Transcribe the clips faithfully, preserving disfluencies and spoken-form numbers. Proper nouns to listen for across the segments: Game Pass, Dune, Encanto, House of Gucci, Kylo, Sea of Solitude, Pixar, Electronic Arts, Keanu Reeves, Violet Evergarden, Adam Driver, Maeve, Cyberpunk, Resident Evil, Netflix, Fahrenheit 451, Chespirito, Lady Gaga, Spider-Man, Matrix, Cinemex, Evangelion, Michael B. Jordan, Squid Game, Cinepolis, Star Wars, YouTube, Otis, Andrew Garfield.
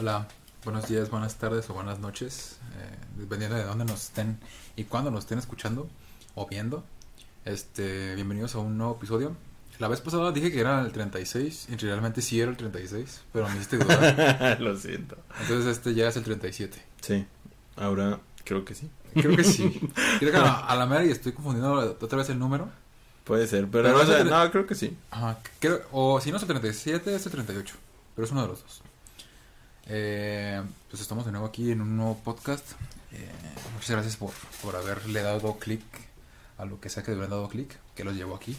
Hola, buenos días, buenas tardes o buenas noches, eh, dependiendo de dónde nos estén y cuándo nos estén escuchando o viendo. Este, bienvenidos a un nuevo episodio. La vez pasada dije que era el treinta y seis, y realmente sí era el treinta y seis, pero me hiciste dudar. Lo siento. Entonces este ya es el treinta y siete. Sí, ahora creo que sí. Creo que sí. Creo que a la, a la mera y estoy confundiendo otra vez el número. Puede ser, pero, pero no, no, tre... no, creo que sí. Ajá, creo, o si no es el treinta y siete, es el treinta y ocho, pero es uno de los dos. Eh, pues estamos de nuevo aquí en un nuevo podcast. Eh, muchas gracias por, por haberle dado clic a lo que sea que le hubieran dado clic, que los llevo aquí.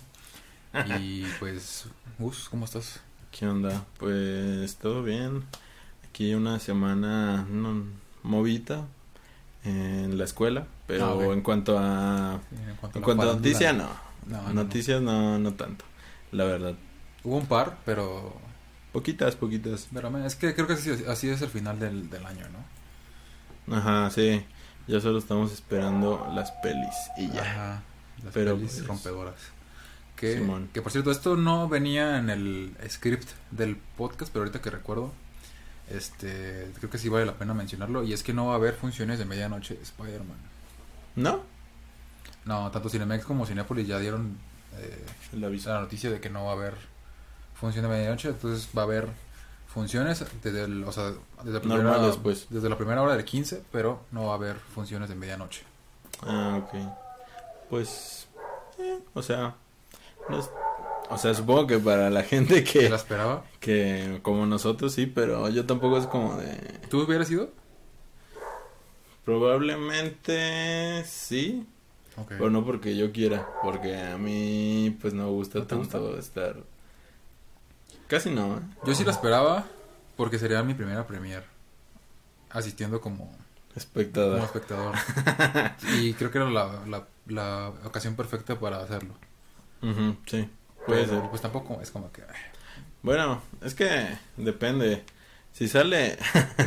Y pues, Gus, ¿cómo estás? ¿Qué onda? Pues todo bien. Aquí una semana no, movita en la escuela, pero ah, okay. en cuanto a sí, en cuanto, en a, cuanto a noticias no. no noticias no. no no tanto, la verdad. Hubo un par, pero Poquitas, poquitas. Pero es que creo que así, así es el final del, del año, ¿no? Ajá, sí. Ya solo estamos esperando las pelis y ya. Ajá, las Pero pelis pues, rompedoras. Que, Simón. Que por cierto, esto no venía en el script del podcast, pero ahorita que recuerdo, este, creo que sí vale la pena mencionarlo. Y es que no va a haber funciones de medianoche Spider-Man. ¿No? No, tanto Cinemex como Cinepolis ya dieron eh, el aviso. La noticia de que no va a haber función de medianoche, entonces va a haber funciones desde el, o sea, desde la primera hora, después. desde la primera hora del quince, pero no va a haber funciones de medianoche. Ah, ok. Pues, eh, o sea, no es, o sea, supongo que para la gente que la esperaba, que como nosotros sí, pero yo tampoco es como de. ¿Tú hubieras ido? Probablemente sí. Okay. Pero no porque yo quiera, porque a mí pues no me gusta ¿No tanto gusta? estar. Casi no, ¿eh? Yo sí la esperaba porque sería mi primera premier asistiendo como espectador. Como espectador. Y creo que era la, la, la ocasión perfecta para hacerlo. Uh-huh, sí, puede Pero, ser. Pues tampoco es como que... Bueno, es que depende. Si sale,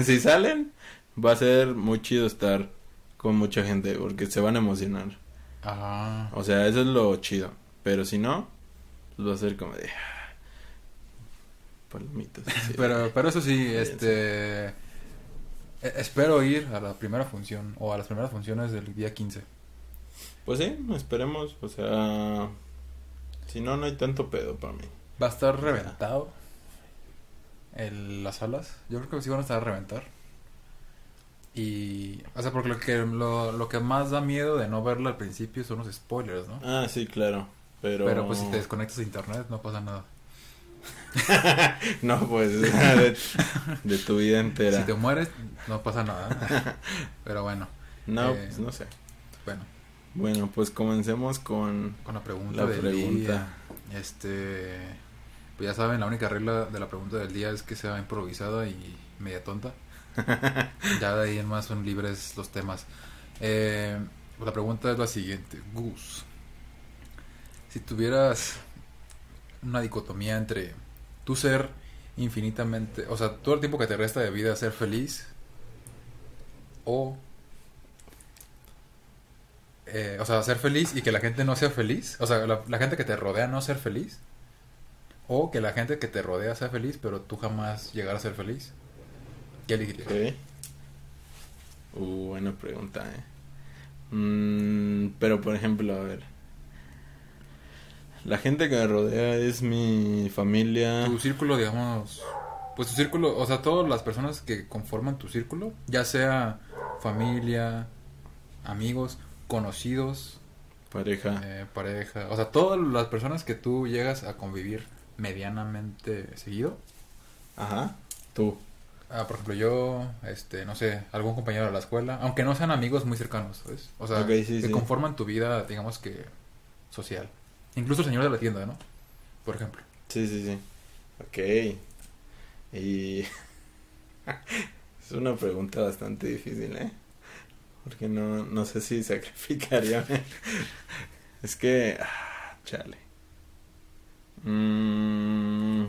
si salen, va a ser muy chido estar con mucha gente porque se van a emocionar. Ajá. O sea, eso es lo chido. Pero si no, pues va a ser como de... Palomitas, sí. pero pero eso sí, este sí, sí. espero ir a la primera función o a las primeras funciones del día quince. Pues sí, esperemos, o sea, si no no hay tanto pedo para mí. Va a estar reventado el, las salas. Yo creo que sí van a estar a reventar. Y o sea, porque lo que lo, lo que más da miedo de no verla al principio son los spoilers, ¿no? Ah, sí, claro, pero Pero pues si te desconectas de internet no pasa nada. No, pues de, de tu vida entera. Si te mueres, no pasa nada. Pero bueno. No, eh, pues no sé. Bueno. Bueno, pues comencemos con, con la pregunta la del pregunta. día. Este, pues ya saben, la única regla de la pregunta del día es que sea improvisada y media tonta. Ya de ahí en más son libres los temas. Eh, pues la pregunta es la siguiente, Gus. Si tuvieras una dicotomía entre tú ser infinitamente, o sea, todo el tiempo que te resta de vida ser feliz o eh, o sea, ser feliz y que la gente no sea feliz, o sea, la, la gente que te rodea no ser feliz, o que la gente que te rodea sea feliz pero tú jamás llegar a ser feliz, ¿qué elegirías? Okay. Uh, buena pregunta, eh mm, pero por ejemplo, a ver, la gente que me rodea es mi familia. Tu círculo, digamos... Pues tu círculo, o sea, todas las personas que conforman tu círculo, ya sea familia, amigos, conocidos... Pareja. Eh, pareja. O sea, todas las personas que tú llegas a convivir medianamente seguido. Ajá. Tú. Ah, por ejemplo, yo, este, no sé, algún compañero de la escuela, aunque no sean amigos muy cercanos, ¿sabes? O sea, okay, sí, que sí. conforman tu vida, digamos que, social. Incluso el señor de la tienda, ¿no? Por ejemplo. Sí, sí, sí. Ok. Y... es una pregunta bastante difícil, ¿eh? Porque no, no sé si sacrificaría. Es que... Ah, chale. Mm...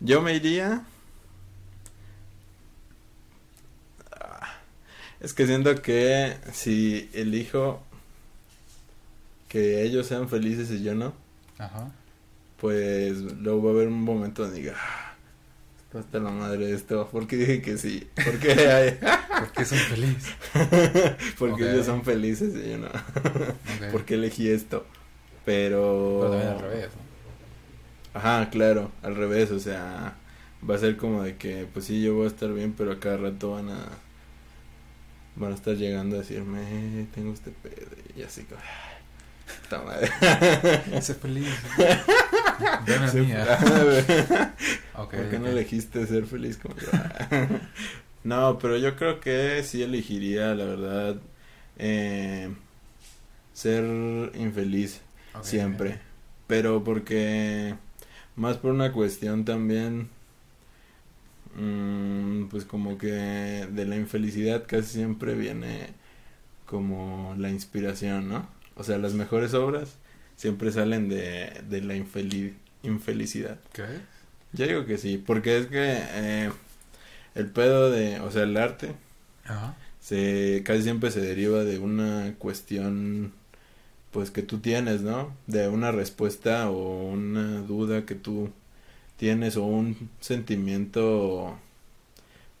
Yo me iría... Ah, es que siento que si elijo... que ellos sean felices y yo no. Ajá. Pues luego va a haber un momento donde diga, Hasta la madre de esto, porque dije que sí, porque hay... porque son felices, porque okay. ellos son felices y yo no, okay. porque elegí esto, pero... pero también al revés, ¿no? Ajá, claro, al revés, o sea, va a ser como de que, pues sí, yo voy a estar bien, pero a cada rato van a, van a estar llegando a decirme, tengo este pedo, y así como... Puta madre. Ese es feliz. Buena mía. Okay, ¿por qué okay. no elegiste ser feliz como yo? No, pero yo creo que sí elegiría, la verdad, eh, ser infeliz okay, siempre. Okay. Pero porque, más por una cuestión también, mmm, pues como que de la infelicidad casi siempre viene como la inspiración, ¿no? O sea, las mejores obras siempre salen de, de la infeliz, infelicidad. ¿Qué? Yo digo que sí, porque es que eh, el pedo de, o sea, el arte, ajá. se casi siempre se deriva de una cuestión, pues, que tú tienes, ¿no? De una respuesta o una duda que tú tienes o un sentimiento,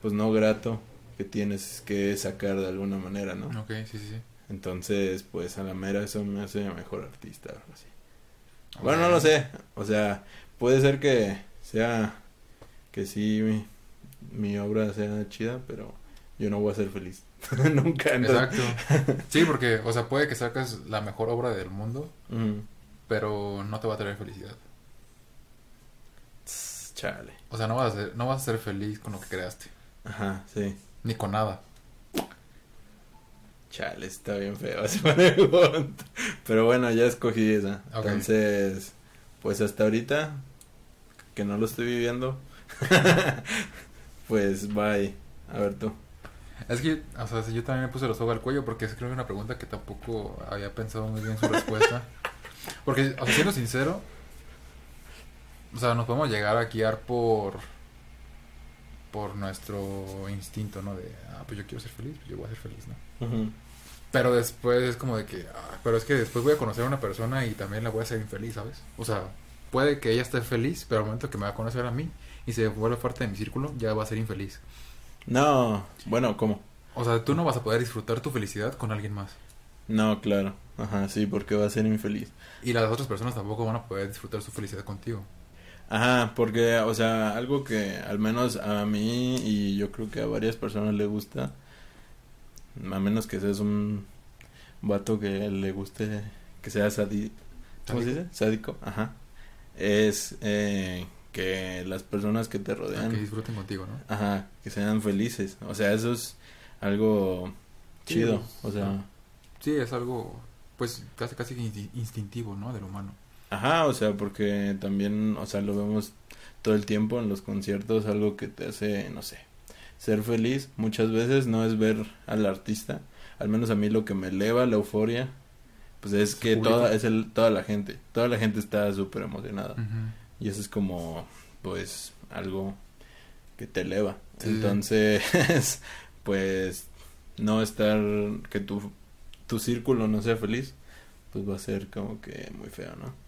pues, no grato que tienes que sacar de alguna manera, ¿no? Ok, sí, sí, sí. Entonces, pues, a la mera eso me hace mejor artista, algo así. Okay. Bueno, no lo sé, o sea, puede ser que sea, que sí, mi, mi obra sea chida, pero yo no voy a ser feliz, nunca. Entonces... Exacto, sí, porque, o sea, puede que sacas la mejor obra del mundo, mm. pero no te va a traer felicidad. Tss, chale. O sea, no vas a ser, no vas a ser feliz con lo que creaste. Ajá, sí. Ni con nada. Chale, está bien feo ese pregunta. Pero bueno, ya escogí esa. Okay. Entonces, pues hasta ahorita, que no lo estoy viviendo, pues bye. A ver tú. Es que, o sea, yo también me puse la soga al cuello porque creo que es una pregunta que tampoco había pensado muy bien su respuesta. Porque, o sea, siendo sincero, o sea, nos podemos llegar a guiar por, por nuestro instinto, ¿no? De, ah, pues yo quiero ser feliz, pues yo voy a ser feliz, ¿no? Uh-huh. Pero después es como de que, ah, pero es que después voy a conocer a una persona y también la voy a hacer infeliz, ¿sabes? O sea, puede que ella esté feliz, pero al momento que me va a conocer a mí y se vuelve parte de mi círculo, ya va a ser infeliz. No, bueno, ¿cómo? O sea, tú no vas a poder disfrutar tu felicidad con alguien más. No, claro, ajá, sí, porque va a ser infeliz. Y las otras personas tampoco van a poder disfrutar su felicidad contigo. Ajá, porque, o sea, algo que al menos a mí y yo creo que a varias personas le gusta, a menos que seas un vato que le guste, que sea sádico, ¿cómo se dice? Sádico, ajá, es eh, que las personas que te rodean, ah, que disfruten contigo, ¿no? Ajá, que sean felices, o sea, eso es algo chido, o sea. Sí, es algo, pues, casi, casi instintivo, ¿no? Del humano. Ajá, o sea, porque también, o sea, lo vemos todo el tiempo en los conciertos, algo que te hace, no sé, ser feliz. Muchas veces no es ver al artista, al menos a mí lo que me eleva la euforia, pues es que toda, es el, toda la gente, toda la gente está súper emocionada. Uh-huh. Y eso es como, pues, algo que te eleva. Sí. Entonces, pues, no estar, que tu, tu círculo no sea feliz, pues va a ser como que muy feo, ¿no?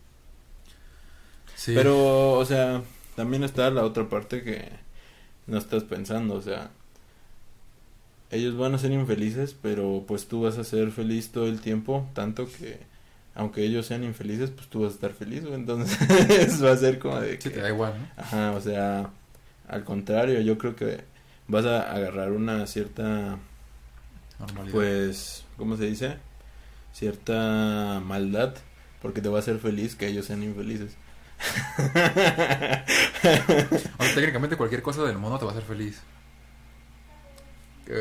Sí. Pero, o sea, también está la otra parte que no estás pensando, o sea, ellos van a ser infelices, pero pues tú vas a ser feliz todo el tiempo, tanto que, aunque ellos sean infelices, pues tú vas a estar feliz, entonces va a ser como de que... Sí, te da igual, ¿no? Ajá, o sea, al contrario, yo creo que vas a agarrar una cierta... normalidad. Pues, ¿cómo se dice? Cierta maldad, porque te va a hacer feliz que ellos sean infelices. O sea, técnicamente cualquier cosa del mundo te va a hacer feliz.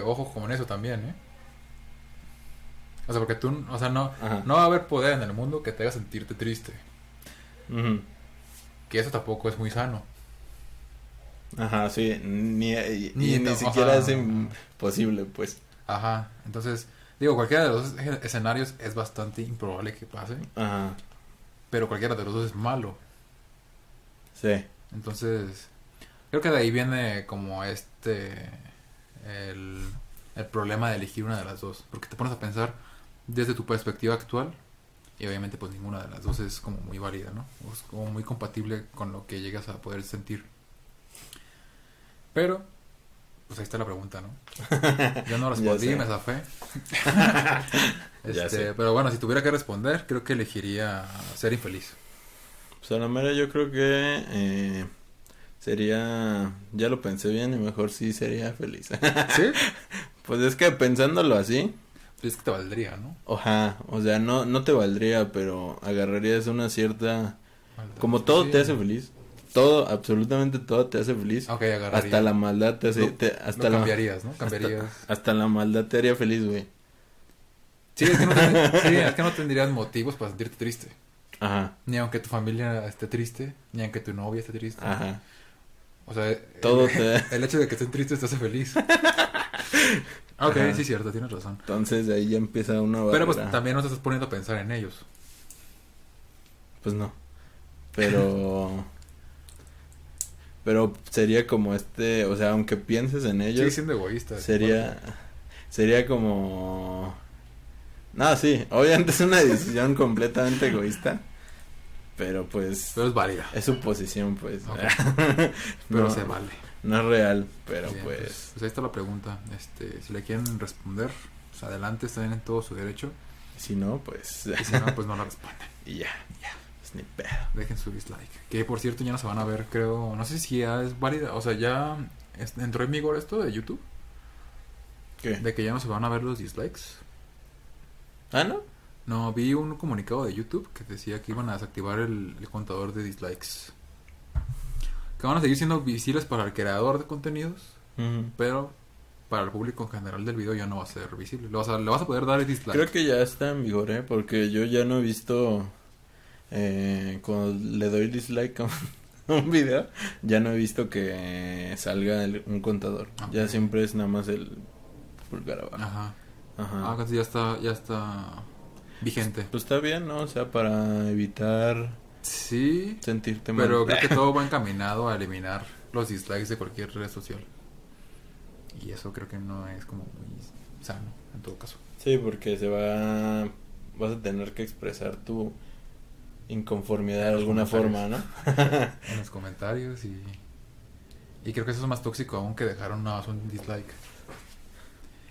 Ojo con eso también, ¿eh? O sea, porque tú, o sea, no, no va a haber poder en el mundo que te haga sentirte triste. Uh-huh. Que eso tampoco es muy sano. Ajá, sí, ni, y, ni, y no, ni siquiera ajá, es imposible, pues. Ajá, entonces, digo, cualquiera de los dos escenarios es bastante improbable que pase. Ajá. Pero cualquiera de los dos es malo. Sí. Entonces, creo que de ahí viene como este, el, el problema de elegir una de las dos. Porque te pones a pensar desde tu perspectiva actual y obviamente pues ninguna de las dos es como muy válida, ¿no? O es como muy compatible con lo que llegas a poder sentir. Pero, pues ahí está la pregunta, ¿no? Yo no respondí, me zafé. este, pero bueno, si tuviera que responder, creo que elegiría ser infeliz. Pues a la mera yo creo que eh, sería... Ya lo pensé bien y mejor sí sería feliz. ¿Sí? Pues es que pensándolo así... Pues es que te valdría, ¿no? Oja, o sea, no, no te valdría, pero agarrarías una cierta... Maldad. Como todo sí, te hace feliz. Todo, absolutamente todo te hace feliz. Okay, agarraría. Hasta la maldad te hace... No, te, hasta no cambiarías, la, ¿no? Cambiarías. Hasta, hasta la maldad te haría feliz, güey. Sí, es que no, ten, sí, es que no tendrías motivos para sentirte triste. Ajá. Ni aunque tu familia esté triste, ni aunque tu novia esté triste. Ajá. O sea, todo el, te... el hecho de que estés triste te hace feliz. Ok, ajá, sí, cierto, tienes razón. Entonces, de ahí ya empieza una barrera. Pero pues también no te estás poniendo a pensar en ellos. Pues no. Pero... pero sería como este... O sea, aunque pienses en ellos... Sí, siendo egoísta. Sería... Bueno. Sería como... No, sí. Obviamente es una decisión completamente egoísta. Pero pues... Pero es válida. Es su posición, pues. Okay. Pero no, se vale. No es real, pero bien, pues... pues... Pues ahí está la pregunta. Este, si le quieren responder, pues adelante, están en todo su derecho. Si no, pues... Y si no, pues no la responden. Y ya, ya. Pues ni pedo. Dejen su dislike. Que por cierto, ya no se van a ver, creo... No sé si ya es válida. O sea, ya es, entró en vigor esto de YouTube. ¿Qué? De que ya no se van a ver los dislikes. ¿Ah, no? No, vi un comunicado de YouTube que decía que iban a desactivar el, el contador de dislikes. Que van a seguir siendo visibles para el creador de contenidos, uh-huh, pero para el público en general del video ya no va a ser visible. Le vas a, le vas a poder dar el dislike. Creo que ya está en vigor, ¿eh? Porque yo ya no he visto... Eh, cuando le doy dislike a un video, ya no he visto que salga el, un contador. Okay. Ya siempre es nada más el pulgar abajo. Ajá. Ajá. Ah, ya está, ya está vigente. Pues, pues está bien, ¿no? O sea, para evitar... Sí, sentirte mal. Pero creo que todo va encaminado a eliminar los dislikes de cualquier red social. Y eso creo que no es como muy sano, en todo caso. Sí, porque se va... Vas a tener que expresar tu inconformidad de alguna forma, ¿no? En los comentarios y... Y creo que eso es más tóxico aún que dejar una, un dislike.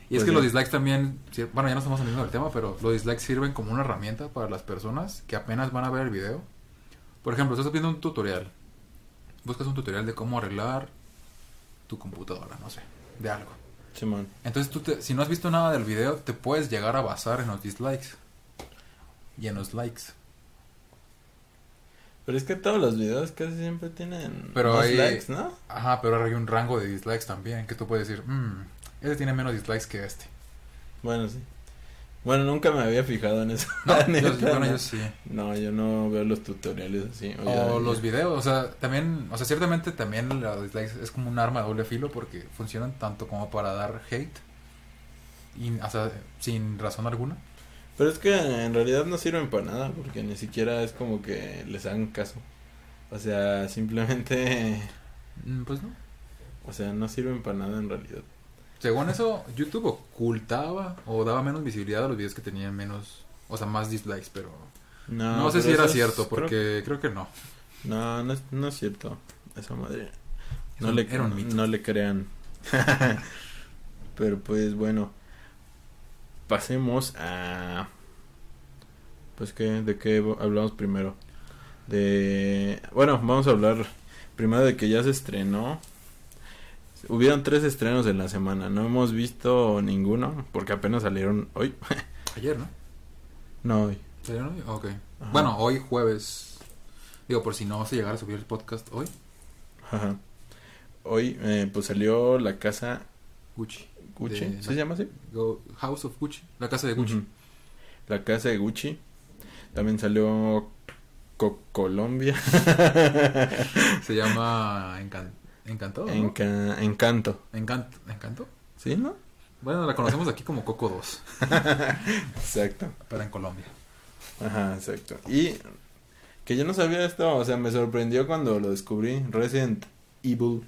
Y pues es que ya. Los dislikes también... Bueno, ya no estamos hablando del tema, pero los dislikes sirven como una herramienta para las personas que apenas van a ver el video. Por ejemplo, estás viendo un tutorial. Buscas un tutorial de cómo arreglar tu computadora, no sé, de algo. Sí, man. Entonces, tú te, si no has visto nada del video, te puedes llegar a basar en los dislikes. Y en los likes. Pero es que todos los videos casi siempre tienen pero hay, likes, ¿no? Ajá, pero hay un rango de dislikes también, que tú puedes decir, mmm, este tiene menos dislikes que este. Bueno, sí. Bueno, nunca me había fijado en eso. No, yo, bueno, yo sí. No, yo no veo los tutoriales así. O, ya, o ya. Los videos, o sea, también, o sea, ciertamente también los dislikes es como un arma de doble filo porque funcionan tanto como para dar hate, y, o sea, sin razón alguna. Pero es que en realidad no sirven para nada porque ni siquiera es como que les hagan caso. O sea, simplemente... Pues no. O sea, no sirven para nada en realidad. Según eso, YouTube ocultaba o daba menos visibilidad a los videos que tenían menos, o sea, más dislikes, pero no, no sé pero si era cierto, porque creo, creo que no. No, no es, no es cierto, esa madre. No, un, le, era un mito. No, no le crean. Pero pues bueno, pasemos a... Pues que, ¿de qué hablamos primero? De... Bueno, vamos a hablar primero de que ya se estrenó. Hubieron tres estrenos en la semana. No hemos visto ninguno porque apenas salieron hoy. Ayer, ¿no? No, hoy. ¿Salieron hoy? Ok. Ajá. Bueno, hoy jueves. Digo, por si no se llegara a subir el podcast hoy. Ajá. Hoy, eh, pues salió la casa... Gucci. Gucci. De, ¿Se la... llama así? House of Gucci. La casa de Gucci. Uh-huh. La casa de Gucci. También salió... Co- Colombia. Se llama... Encanto. Encantado, ¿no? Enca- Encanto. Encanto. ¿Encanto? Sí, ¿no? Bueno, la conocemos aquí como Coco dos. Exacto. Pero en Colombia. Ajá, exacto. Y que yo no sabía esto, o sea, me sorprendió cuando lo descubrí. Resident Evil.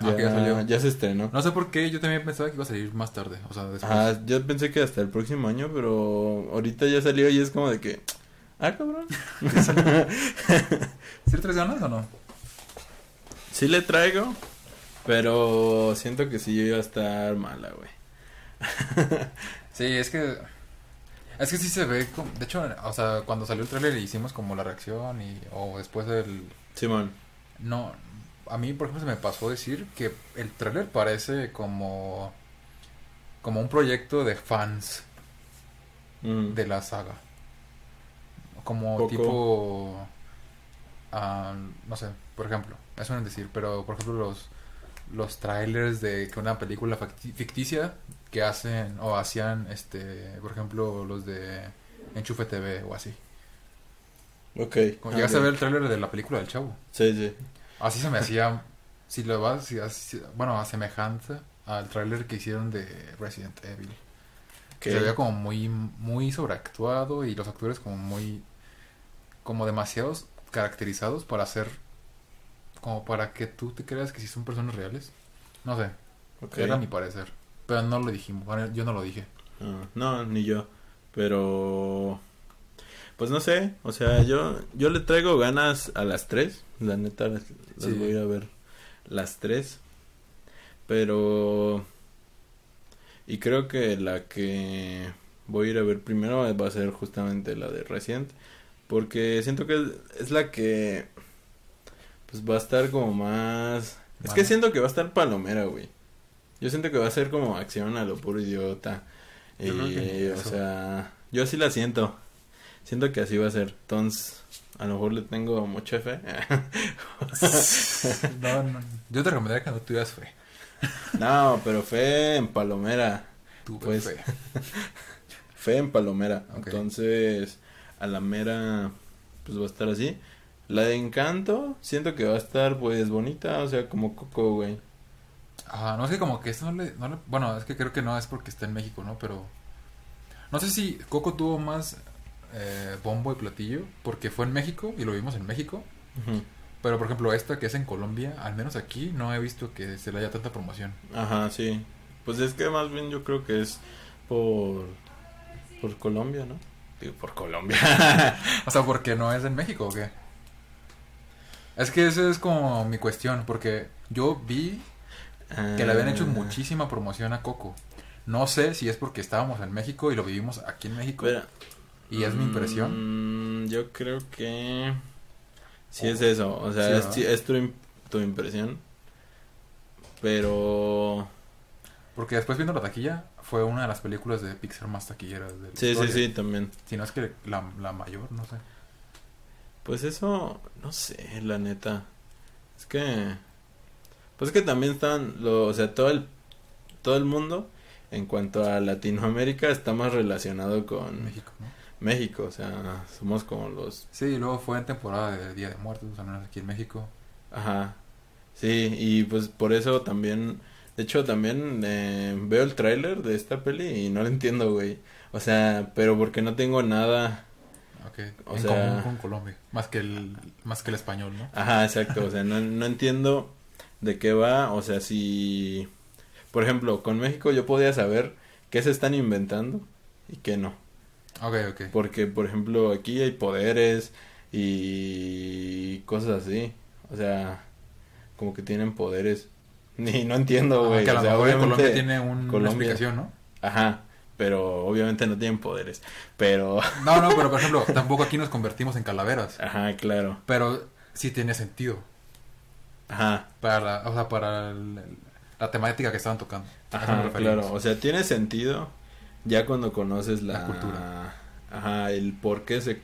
Ya, ah, que ya salió. Ya se estrenó. No sé por qué, yo también pensaba que iba a salir más tarde, o sea, después. Ah, yo pensé que hasta el próximo año, pero ahorita ya salió y es como de que... Ah, cabrón. ¿Sí le traes ganas o no? Sí le traigo, Pero siento que sí iba a estar mala, güey. Sí, es que... Es que sí se ve... Como, de hecho, o sea, cuando salió el tráiler hicimos como la reacción y... O después del... Simón. No, a mí, por ejemplo, se me pasó decir que el tráiler parece como... Como un proyecto de fans mm. de la saga. Como Poco. tipo... Um, no sé, por ejemplo. Eso no es decir, pero por ejemplo los... los trailers de que una película ficticia que hacen o hacían, este, por ejemplo, los de Enchufe T V o así. Ok. Llegaste a ver el trailer de la película del Chavo. Sí, sí. Así se me hacía, si lo vas, si, así, bueno, a semejanza al trailer que hicieron de Resident Evil. Okay. Se veía como muy, muy sobreactuado y los actores como muy, como demasiados caracterizados para hacer... Como para que tú te creas que sí son personas reales. No sé. Okay. Era mi parecer. Pero no lo dijimos. Bueno, yo no lo dije. Uh, no, ni yo. Pero... Pues no sé. O sea, yo yo le traigo ganas a las tres. La neta, las, sí. las voy a ver. Las tres. Pero... Y creo que la que voy a ir a ver primero va a ser justamente la de Resident. Porque siento que es la que... Pues va a estar como más... Vale. Es que siento que va a estar palomera, güey. Yo siento que va a ser como acción a lo puro idiota. Y, o eso. sea... Yo así la siento. Siento que así va a ser. Entonces, a lo mejor le tengo mucha fe. no, no. Yo te recomendaría que no tuvieras fe. No, pero fe en palomera. Tuve pues, fe. Fe en palomera. Okay. Entonces, a la mera... Pues va a estar así. La de Encanto, siento que va a estar, pues, bonita, o sea, como Coco, güey. Ah, no sé, como que esto no le, no le... Bueno, es que creo que no es porque está en México, ¿no? Pero... No sé si Coco tuvo más eh, bombo y platillo, porque fue en México y lo vimos en México. Uh-huh. Pero, por ejemplo, esta que es en Colombia, al menos aquí, no he visto que se le haya tanta promoción. Ajá, sí. Pues es que más bien yo creo que es por... Por Colombia, ¿no? Digo, por Colombia. O sea, ¿porque no es en México o qué? Es que esa es como mi cuestión, porque yo vi que le habían hecho muchísima promoción a Coco. No sé si es porque estábamos en México y lo vivimos aquí en México. Pero, y es um, mi impresión. Yo creo que sí oh, es eso, o sea, sí, es, es tu, tu impresión. Pero... Porque después viendo La Taquilla, fue una de las películas de Pixar más taquilleras de la Sí, historia. sí, sí, también. Si no es que la, la mayor, no sé. Pues eso, no sé, la neta. Es que... Pues es que también están... Lo, o sea, todo el todo el mundo, en cuanto a Latinoamérica, está más relacionado con... México, ¿no? México, o sea, somos como los... Sí, y luego fue en temporada de Día de Muertos, o sea, no es aquí en México. Ajá. Sí, y pues por eso también... De hecho, también eh, veo el tráiler de esta peli y no lo entiendo, güey. O sea, pero porque no tengo nada... Okay. O en sea... común con Colombia, más que el más que el español, ¿no? Ajá, exacto, o sea, no, no entiendo de qué va, o sea, si por ejemplo, con México yo podía saber qué se están inventando y qué no. Okay, okay. Porque por ejemplo, aquí hay poderes y cosas así, o sea, como que tienen poderes. Ni no entiendo, güey. Ah, que a lo mejor en Colombia tiene un, Colombia... una explicación, ¿no? Ajá. Pero obviamente no tienen poderes, pero... No, no, pero por ejemplo, tampoco aquí nos convertimos en calaveras. Ajá, claro. Pero sí tiene sentido. Ajá. Para, o sea, para el, la temática que estaban tocando. Ajá, claro. O sea, tiene sentido ya cuando conoces la... la cultura. Ajá, el por qué se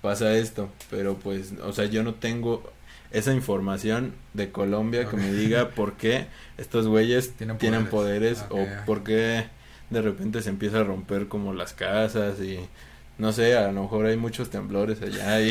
pasa esto. Pero pues, o sea, yo no tengo esa información de Colombia okay. que me diga por qué estos güeyes tienen poderes, tienen poderes okay. o por qué... De repente se empieza a romper como las casas y no sé, a lo mejor hay muchos temblores allá y,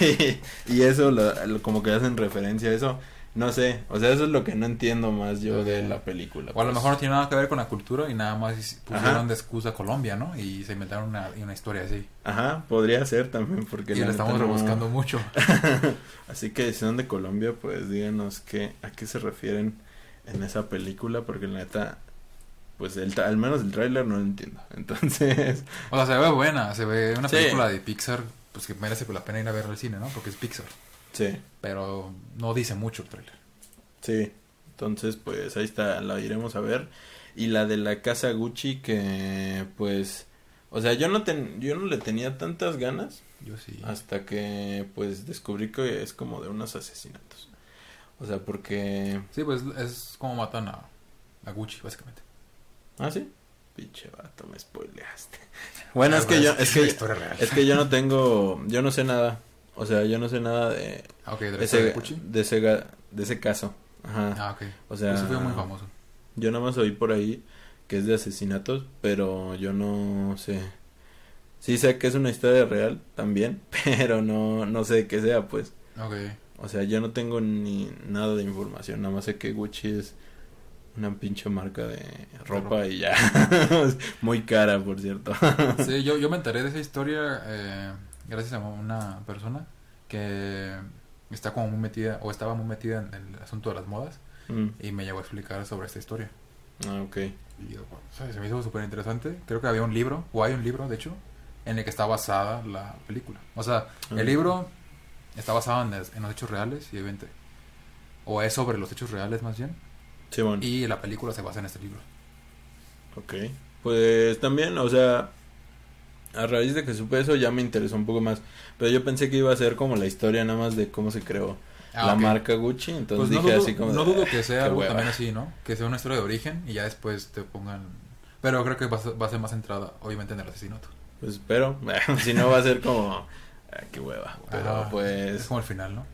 y, y eso lo, lo, como que hacen referencia a eso, no sé, o sea, eso es lo que no entiendo más yo okay. de la película. O pues. A lo mejor no tiene nada que ver con la cultura y nada más pusieron Ajá. de excusa Colombia, ¿no? Y se inventaron una, una historia así. Ajá, podría ser también porque... Y la estamos rebuscando no... mucho. Así que si son de Colombia, pues díganos qué, a qué se refieren en esa película porque la neta... Pues el al menos el tráiler no lo entiendo. Entonces... O sea, se ve buena. Se ve una sí. película de Pixar. Pues que merece la pena ir a ver al cine, ¿no? Porque es Pixar. Sí. Pero no dice mucho el tráiler. Sí. Entonces, pues ahí está, la iremos a ver. Y la de la casa Gucci, que pues, o sea, yo no ten, yo no le tenía tantas ganas. Yo sí. Hasta que pues descubrí que es como de unos asesinatos. O sea, porque... Sí, pues es como matan a, a Gucci, básicamente. ¿Ah, sí? Pinche vato, me spoileaste. Bueno, es que yo, es que, es que yo no tengo, yo no sé nada. O sea, yo no sé nada de... Okay, ¿de, ese, de Gucci? De ese, de ese caso. Ajá. Ah, ok. O sea... Eso fue muy famoso. Yo nada más oí por ahí que es de asesinatos, pero yo no sé. Sí sé que es una historia real también, pero no, no sé de qué sea, pues. Ok. O sea, yo no tengo ni nada de información, nada más sé que Gucci es una pinche marca de ropa, ropa. Y ya. Muy cara, por cierto. Sí, yo, yo me enteré de esa historia eh, gracias a una persona que está como muy metida, o estaba muy metida en el asunto de las modas. Mm. Y me llegó a explicar sobre esta historia. Ah, ok. Y yo, bueno, ¿sabes? Se me hizo súper interesante. Creo que había un libro, o hay un libro, de hecho, en el que está basada la película. O sea, mm. el libro está basado en, en los hechos reales, y evidente, o es sobre los hechos reales más bien. Sí, bueno. Y la película se basa en este libro. Ok. Pues también, o sea, a raíz de que supe eso ya me interesó un poco más. Pero yo pensé que iba a ser como la historia nada más de cómo se creó ah, la okay. marca Gucci. Entonces pues no dije dudo, así como... No dudo que sea algo hueva. También así, ¿no? Que sea una historia de origen y ya después te pongan... Pero creo que va a, va a ser más centrada, obviamente, en el asesinato. Pues espero. Si no va a ser como... Ah, qué hueva. Pero ah, pues... Es como el final, ¿no?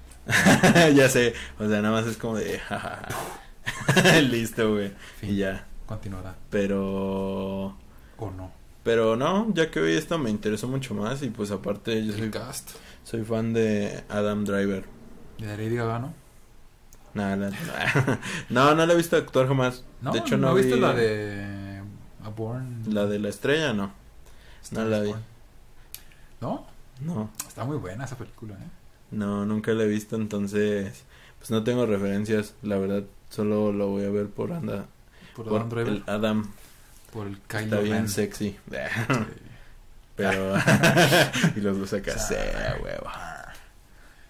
Ya sé. O sea, nada más es como de... Listo, güey. Y ya. Continuará. Pero... O no. Pero no, ya que hoy esto me interesó mucho más. Y pues aparte yo soy... Cast. Soy fan de Adam Driver. ¿De Lady Gaga, no? Nah, nah, nah. No, no la he visto actuar jamás. No, de hecho, no, no vi... ¿Viste la de... A Born... La de la estrella, no. Star no la vi. Born. ¿No? No. Está muy buena esa película, ¿eh? No, nunca la he visto, entonces... Pues no tengo referencias, la verdad. Solo lo voy a ver por anda... Por, por Adam Driver. El Adam. Por el Kylo Está bien Man. Sexy. Pero... Y los dos acá. Sea hueva.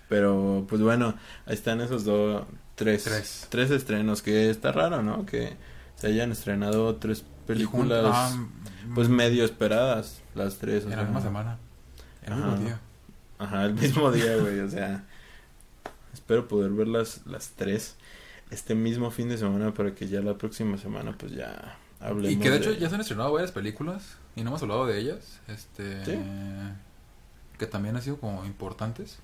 Pero, pues bueno. Ahí están esos dos... Tres. Tres. Tres estrenos. Que está raro, ¿no? Que se hayan estrenado tres películas... Ah, pues medio esperadas. Las tres. En sea, la misma semana. El ajá, mismo día. Ajá, el mismo día, güey. O sea... Espero poder ver las, las tres este mismo fin de semana para que ya la próxima semana pues ya hablemos. Y que de hecho de... ya se han estrenado varias películas y no hemos hablado de ellas, este ¿sí? Que también han sido como importantes,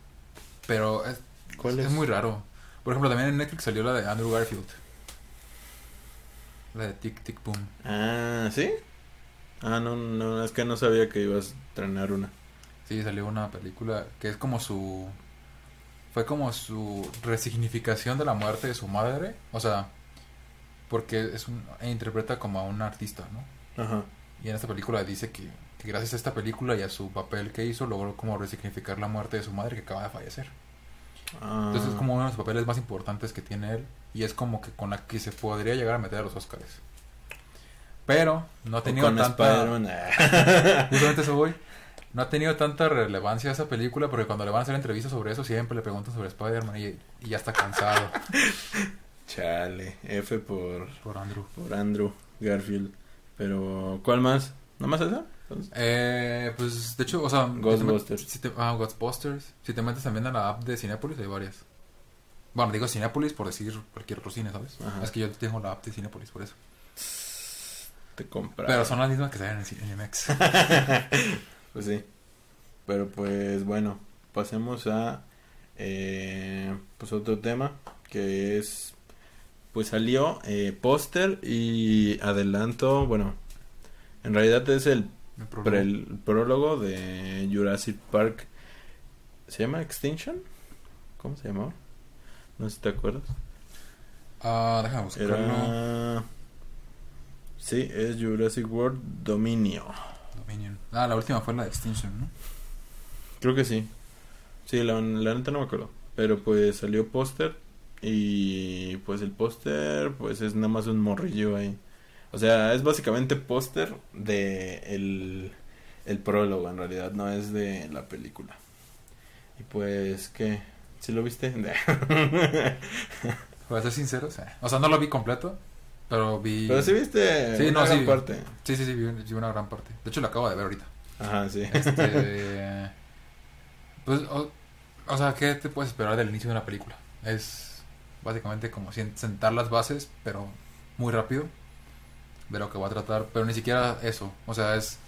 pero es, ¿cuál es? Es muy raro. Por ejemplo, también en Netflix salió la de Andrew Garfield. La de Tic Tic Boom. Ah, ¿sí? Ah, no, no, es que no sabía que ibas a estrenar una. Sí, salió una película que es como su... Fue como su resignificación de la muerte de su madre. O sea, porque es un, interpreta como a un artista, ¿no? Ajá. Y en esta película dice que, que gracias a esta película y a su papel que hizo, logró como resignificar la muerte de su madre que acaba de fallecer. Ah. Entonces es como uno de los papeles más importantes que tiene él. Y es como que con la que se podría llegar a meter a los Oscars. Pero no ha tenido tanta... Justamente eso voy... No ha tenido tanta relevancia esa película, porque cuando le van a hacer entrevistas sobre eso siempre le preguntan sobre Spider-Man y, y ya está cansado. Chale, F por... Por Andrew. Por Andrew Garfield. Pero, ¿cuál más? ¿No más esa? Entonces, eh, pues, de hecho, o sea... Ghostbusters. Si te, ah, Ghostbusters. Si te metes también a la app de Cinepolis, hay varias. Bueno, digo Cinepolis por decir cualquier otro cine, ¿sabes? Ajá. Es que yo tengo la app de Cinepolis por eso. Te compras. Pero son las mismas que salen en Cinemex. Pues sí, pero pues bueno, pasemos a eh, pues otro tema que es, pues salió eh, póster y adelanto, bueno, en realidad es el, el, prólogo. Pre, el prólogo de Jurassic Park. ¿Se llama Extinction? ¿Cómo se llamaba? No sé si te acuerdas. Ah, uh, déjame buscarlo. Era... Sí, es Jurassic World Dominion. Dominion. Ah, la última fue la de Extinction, ¿no? Creo que sí. Sí, la, la neta no me acuerdo. Pero pues salió póster. Y pues el póster pues es nada más un morrillo ahí. O sea, es básicamente póster de el, el prólogo en realidad. No es de la película. Y pues, ¿qué? ¿Sí lo viste? Para ser sinceros, eh. o sea, no lo vi completo, pero vi... Pero sí viste sí, una no, gran sí, parte. Sí, sí, sí, vi, vi una gran parte. De hecho, lo acabo de ver ahorita. Ajá, sí. Este... pues, o, o sea, ¿qué te puedes esperar del inicio de una película? Es básicamente como sentar las bases, pero muy rápido. De lo que va a tratar, pero ni siquiera eso. O sea, es...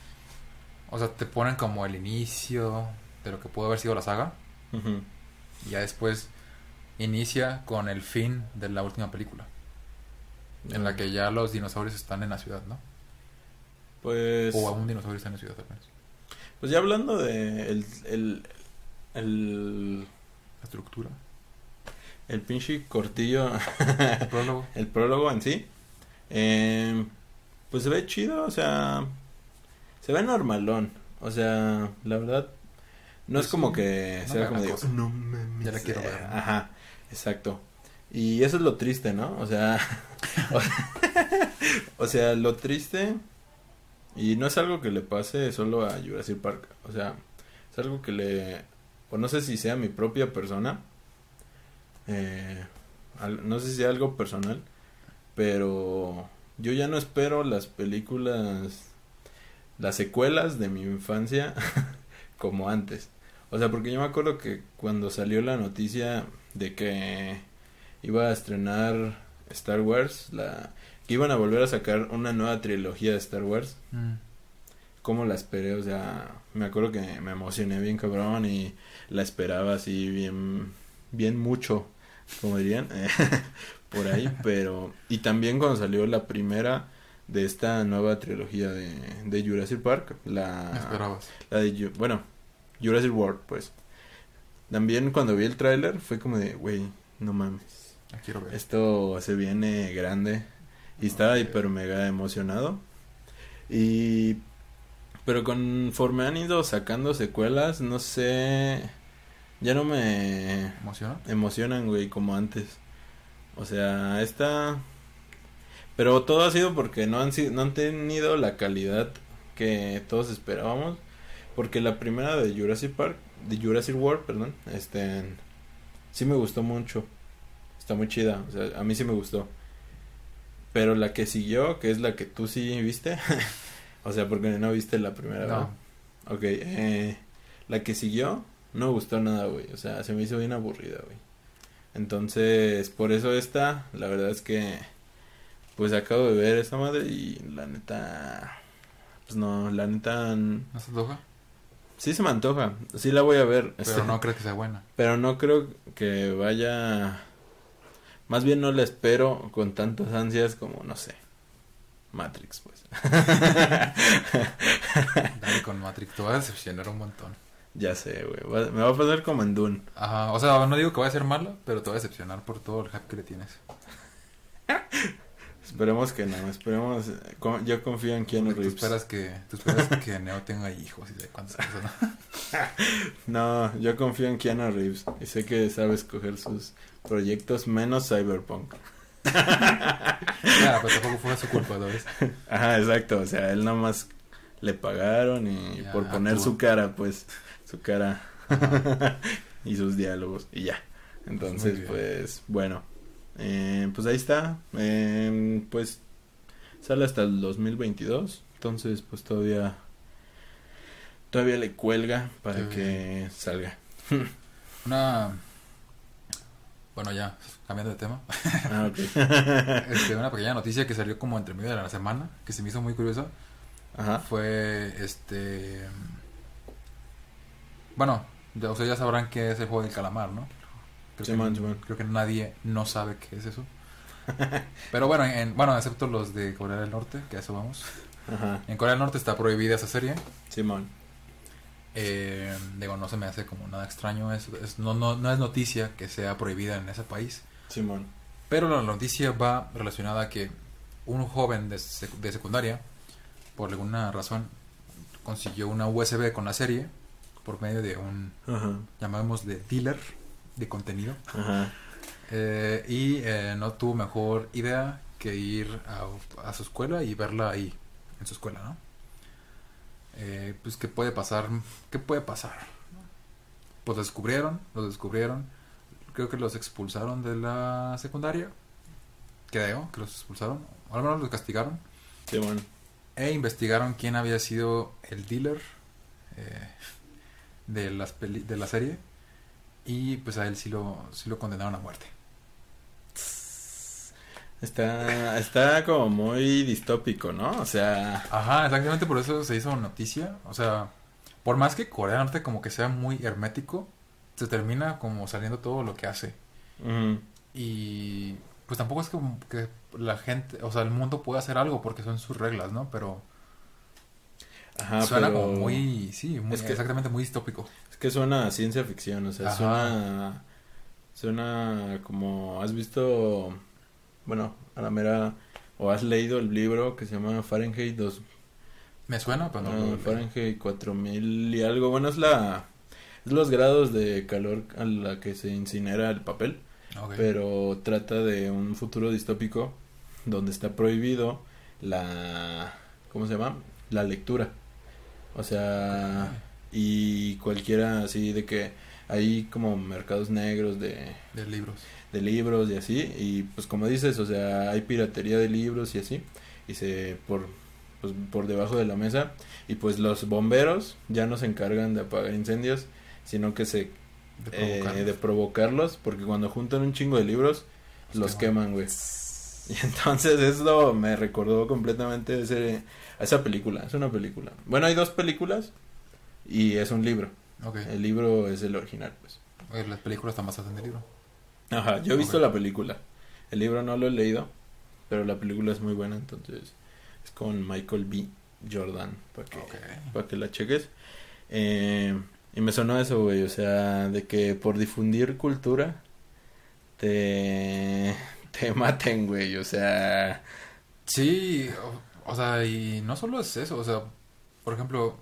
O sea, te ponen como el inicio de lo que pudo haber sido la saga. Uh-huh. Y ya después inicia con el fin de la última película. Uh-huh. En la que ya los dinosaurios están en la ciudad, ¿no? Pues... O aún dinosaurios están en la ciudad, al menos. Pues ya hablando de el... el, el... la estructura. El pinche cortillo. El prólogo. El prólogo en sí. Eh, pues se ve chido, o sea... Se ve normalón, o sea, la verdad, no pues es como que no se ve como digo, no me, me ya la quiero ver, ¿no? Ajá, exacto, y eso es lo triste, ¿no? O sea, o sea, lo triste, y no es algo que le pase solo a Jurassic Park, o sea, es algo que le, o no sé si sea mi propia persona, eh, no sé si sea algo personal, pero yo ya no espero las películas... las secuelas de mi infancia como antes. O sea, porque yo me acuerdo que cuando salió la noticia de que iba a estrenar Star Wars, la que iban a volver a sacar una nueva trilogía de Star Wars, mm. ¿Cómo la esperé? O sea, me acuerdo que me emocioné bien cabrón y la esperaba así bien, bien mucho, como dirían, por ahí, pero... Y también cuando salió la primera... de esta nueva trilogía de, de Jurassic Park, la esperabas. La de, bueno, Jurassic World, pues. También cuando vi el tráiler fue como de, güey, no mames. La quiero ver. Esto se viene grande. Y no, estaba okay. hiper mega emocionado. Y... Pero conforme han ido sacando secuelas, no sé... Ya no me... ¿Emociona? Emocionan, güey, como antes. O sea, esta... Pero todo ha sido porque no han sido, no han tenido la calidad que todos esperábamos. Porque la primera de Jurassic Park, de Jurassic World, perdón, este, sí me gustó mucho. Está muy chida, o sea, a mí sí me gustó. Pero la que siguió, que es la que tú sí viste, o sea, porque no viste la primera, ¿no? ¿no? Ok, eh, la que siguió no me gustó nada, güey, o sea, se me hizo bien aburrida, güey. Entonces, por eso esta, la verdad es que... Pues acabo de ver esa madre y la neta... Pues no, la neta... ¿No se antoja? Sí se me antoja, sí la voy a ver. Pero este, no creo que sea buena. Pero no creo que vaya... Más bien no la espero con tantas ansias como, no sé... Matrix, pues. Dale con Matrix, te vas a decepcionar un montón. Ya sé, güey, me va a pasar como en Dune. Ajá, o sea, no digo que vaya a ser mala, pero te va a decepcionar por todo el hype que le tienes. Esperemos que no, esperemos, yo confío en Keanu Reeves. Tú esperas que, tú esperas que Neo tenga hijos y de cuántas personas. No, yo confío en Keanu Reeves y sé que sabe escoger sus proyectos menos Cyberpunk. Claro, pero tampoco fue su culpa, ¿sabes? Ajá, exacto, o sea, él nada más le pagaron y ya, por poner tú. su cara, pues, su cara y sus diálogos y ya. Entonces, pues, pues bueno. Eh, pues ahí está, eh, pues sale hasta el dos mil veintidós, entonces pues todavía todavía le cuelga para sí, que salga. Una, bueno ya, cambiando de tema, ah, okay. este, una pequeña noticia que salió como entre medio de la semana, que se me hizo muy curiosa. Ajá. Fue este, bueno, ya, o sea, ya sabrán qué es el juego del calamar, ¿no? Creo, sí, que, man, creo que nadie no sabe qué es eso. Pero bueno, en, bueno, excepto los de Corea del Norte, que a eso vamos. Ajá. En Corea del Norte está prohibida esa serie. Simón. Eh, digo, no se me hace como nada extraño. Es, es, no, no, no es noticia que sea prohibida en ese país. Simón. Pero la noticia va relacionada a que un joven de, sec- de secundaria, por alguna razón, consiguió una U S B con la serie por medio de un, ajá, llamamos de dealer de contenido. Ajá. Eh, y eh, no tuvo mejor idea que ir a, a su escuela y verla ahí en su escuela, ¿no? Eh, pues qué puede pasar, qué puede pasar. Pues descubrieron, lo descubrieron, creo que los expulsaron de la secundaria. Creo que los expulsaron, o al menos los castigaron. Sí, bueno. E investigaron quién había sido el dealer eh, de, las peli- de la serie. Y pues a él sí lo, sí lo condenaron a muerte. Está, está como muy distópico, ¿no? O sea... Ajá, exactamente por eso se hizo noticia. O sea, por más que Corea del Norte como que sea muy hermético, se termina como saliendo todo lo que hace. Uh-huh. Y... pues tampoco es que, que la gente, o sea, el mundo puede hacer algo porque son sus reglas, ¿no? Pero Ajá, suena pero... como muy, sí, muy, es que, exactamente muy distópico. Es que suena a ciencia ficción, o sea, Ajá. suena suena como, has visto, bueno, a la mera, o has leído el libro que se llama Fahrenheit dos. Me suena, pero no. Uh, Fahrenheit cuatro mil y algo, bueno, es la, es los grados de calor a la que se incinera el papel. Okay. Pero trata de un futuro distópico donde está prohibido la, ¿cómo se llama? La lectura, o sea, okay. Y cualquiera así de que hay como mercados negros de, de libros, de libros y así, y pues como dices, o sea, hay piratería de libros y así, y se por pues por debajo de la mesa, y pues los bomberos ya no se encargan de apagar incendios, sino que se De provocarlos. Eh, de provocarlos, porque cuando juntan un chingo de libros, los, los queman, güey. Y entonces eso me recordó completamente ese, a esa película, es una película. Bueno, hay dos películas y es un libro. Okay. El libro es el original, pues. Oye, las películas están basadas en el libro. Ajá, yo he okay. visto la película. El libro no lo he leído, pero la película es muy buena, entonces es con Michael B. Jordan, para que, okay. para que la cheques. Eh... Y me sonó eso, güey, o sea, de que por difundir cultura te, te maten, güey, o sea... Sí, o, o sea, y no solo es eso, o sea, por ejemplo,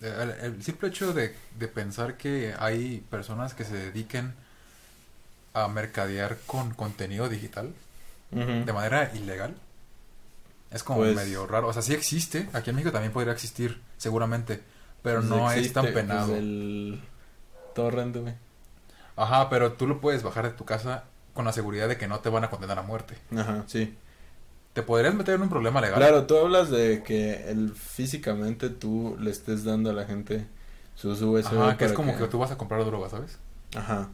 el, el simple hecho de, de pensar que hay personas que se dediquen a mercadear con contenido digital uh-huh. de manera ilegal es como pues... medio raro, o sea, sí existe, aquí en México también podría existir, seguramente... Pero pues no existe, es tan penado. Pues el torrent, güey. Ajá, pero tú lo puedes bajar de tu casa con la seguridad de que no te van a condenar a muerte. Ajá, sí. Te podrías meter en un problema legal. Claro, tú hablas de que el físicamente tú le estés dando a la gente sus U S B. Ajá, que es como que... que tú vas a comprar droga, ¿sabes? Ajá.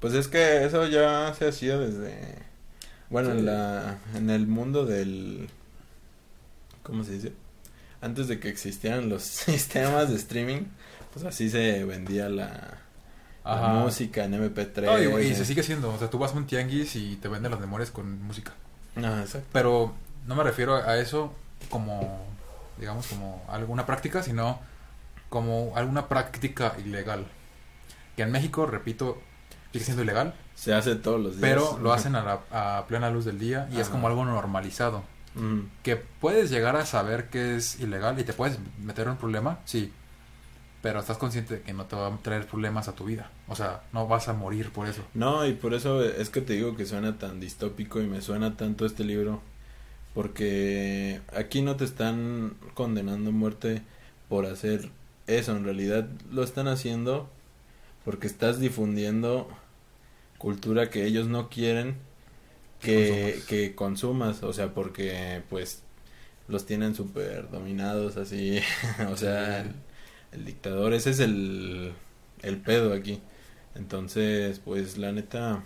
Pues es que eso ya se hacía desde... Bueno, sí. en la en el mundo del... ¿Cómo se dice? Antes de que existieran los sistemas de streaming, pues así se vendía la, la música en eme pe tres. Ay, güey, y se sigue siendo, o sea, tú vas a un tianguis y te venden las memorias con música. Ah, exacto. Pero no me refiero a eso como, digamos, como alguna práctica, sino como alguna práctica ilegal. Que en México, repito, sigue siendo ilegal. Se hace todos los días. Pero lo hacen a, la, a plena luz del día y Ajá. es como algo normalizado. Que puedes llegar a saber que es ilegal y te puedes meter en un problema, sí, pero estás consciente de que no te va a traer problemas a tu vida, o sea, no vas a morir por eso. No, y por eso es que te digo que suena tan distópico y me suena tanto este libro, porque aquí no te están condenando a muerte por hacer eso, en realidad lo están haciendo porque estás difundiendo cultura que ellos no quieren Que, que consumas, o sea, porque pues los tienen súper dominados así, o sea, el, el dictador, ese es el, el pedo aquí, entonces pues la neta,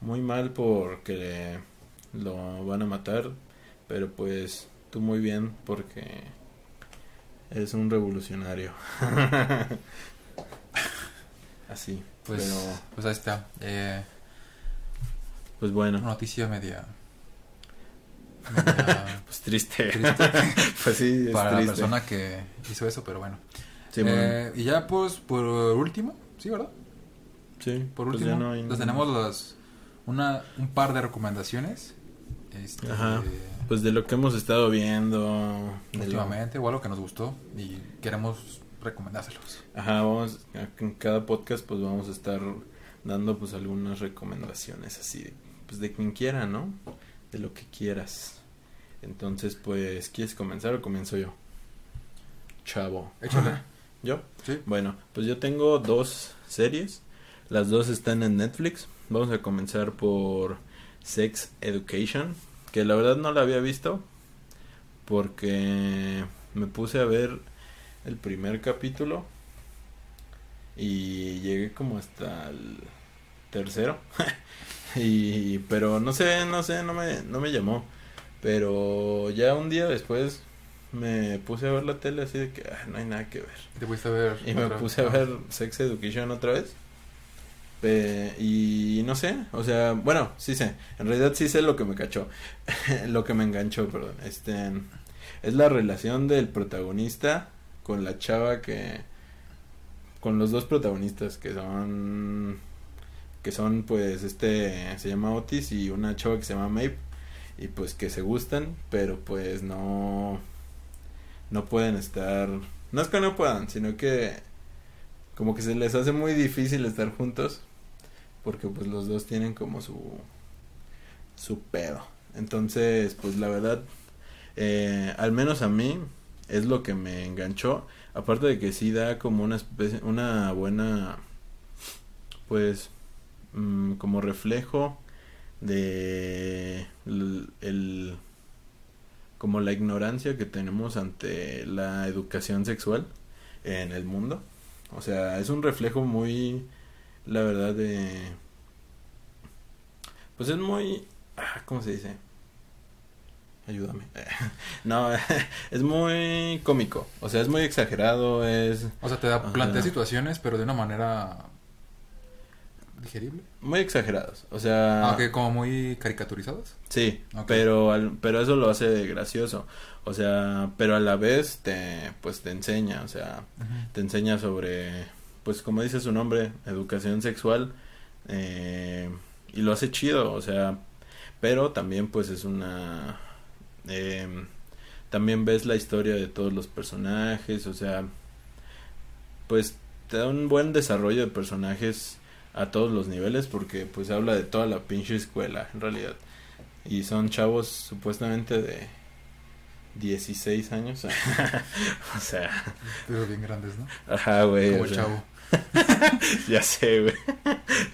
muy mal porque lo van a matar, pero pues tú muy bien porque eres un revolucionario, así, pues, pero... pues ahí está, eh... pues bueno. Noticia media... media pues triste. triste. Pues sí, es para triste. La persona que hizo eso, pero bueno. Sí, bueno. Eh, y ya, pues, por último, ¿sí, verdad? Sí. Por último, pues ya no hay... pues tenemos las, una, un par de recomendaciones. Este, Ajá. Pues de lo que hemos estado viendo... últimamente, lo... o algo que nos gustó y queremos recomendárselos. Ajá, vamos, en cada podcast, pues vamos a estar... dando pues algunas recomendaciones así, pues de quien quiera, ¿no? De lo que quieras. Entonces, pues, ¿quieres comenzar o comienzo yo? Chavo. Échale. ¿Yo? Sí. Bueno, pues yo tengo dos series. Las dos están en Netflix. Vamos a comenzar por Sex Education, que la verdad no la había visto porque me puse a ver el primer capítulo y llegué como hasta el tercero. y pero no sé, no sé, no me no me llamó, pero ya un día después me puse a ver la tele así de que ah, no hay nada que ver. Te puse a ver y me puse vez. a ver Sex Education otra vez. Eh, y no sé, o sea, bueno, sí sé, en realidad sí sé lo que me cachó, lo que me enganchó, perdón, este, es la relación del protagonista con la chava que, con los dos protagonistas que son, que son pues este, se llama Otis y una chava que se llama Maeve, y pues que se gustan, pero pues no, no pueden estar, no es que no puedan, sino que como que se les hace muy difícil estar juntos, porque pues los dos tienen como su su pedo. Entonces pues la verdad eh, al menos a mí es lo que me enganchó, aparte de que sí da como una especie, una buena pues mmm, como reflejo de el, el como la ignorancia que tenemos ante la educación sexual en el mundo. O sea, es un reflejo muy, la verdad, de... Pues es muy... ¿Cómo se dice? Ayúdame. No, es muy cómico. O sea, es muy exagerado, es... O sea, te da, plantea situaciones, pero de una manera... ¿Digerible? Muy exagerados, o sea... Ah, ¿que como muy caricaturizados? Sí, okay. pero al, pero eso lo hace gracioso, o sea, pero a la vez te, pues te enseña, o sea, uh-huh. te enseña sobre, pues como dice su nombre, educación sexual, eh, y lo hace chido, o sea, pero también pues es una... Eh, también ves la historia de todos los personajes, o sea, pues te da un buen desarrollo de personajes... a todos los niveles, porque pues habla de toda la pinche escuela, en realidad. Y son chavos supuestamente de dieciséis años. O sea... Pero bien grandes, ¿no? Ajá, güey. Como o sea... chavo. Ya sé, güey.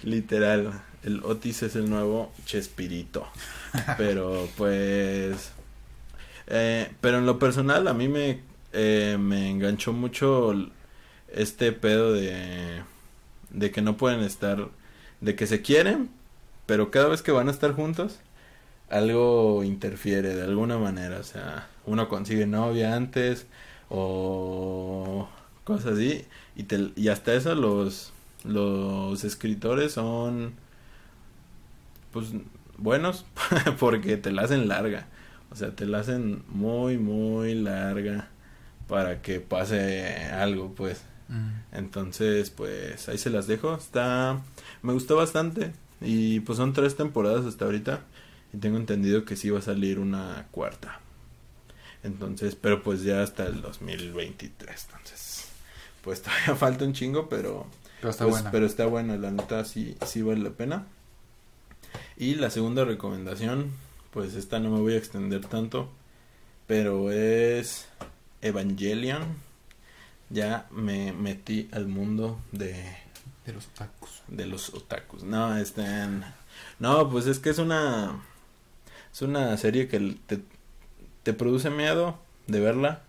Literal. El Otis es el nuevo Chespirito. Pero pues... Eh, pero en lo personal a mí me... Eh, me enganchó mucho este pedo de... de que no pueden estar, de que se quieren, pero cada vez que van a estar juntos, algo interfiere de alguna manera, o sea, uno consigue novia antes, o cosas así, y, te, y hasta eso los, los escritores son, pues, buenos, porque te la hacen larga, o sea, te la hacen muy, muy larga, para que pase algo, pues. Entonces, pues, ahí se las dejo. Está... Me gustó bastante. Y, pues, son tres temporadas hasta ahorita. Y tengo entendido que sí va a salir una cuarta. Entonces, pero, pues, ya hasta el dos mil veintitrés. Entonces, pues, todavía falta un chingo, pero... Pero está pues, buena. Pero está buena, la neta, sí, sí vale la pena. Y la segunda recomendación, pues, esta no me voy a extender tanto. Pero es... Evangelion. Ya me metí al mundo de... De los otakus. De los otakus. No, este... No, pues es que es una... Es una serie que te, te produce miedo de verla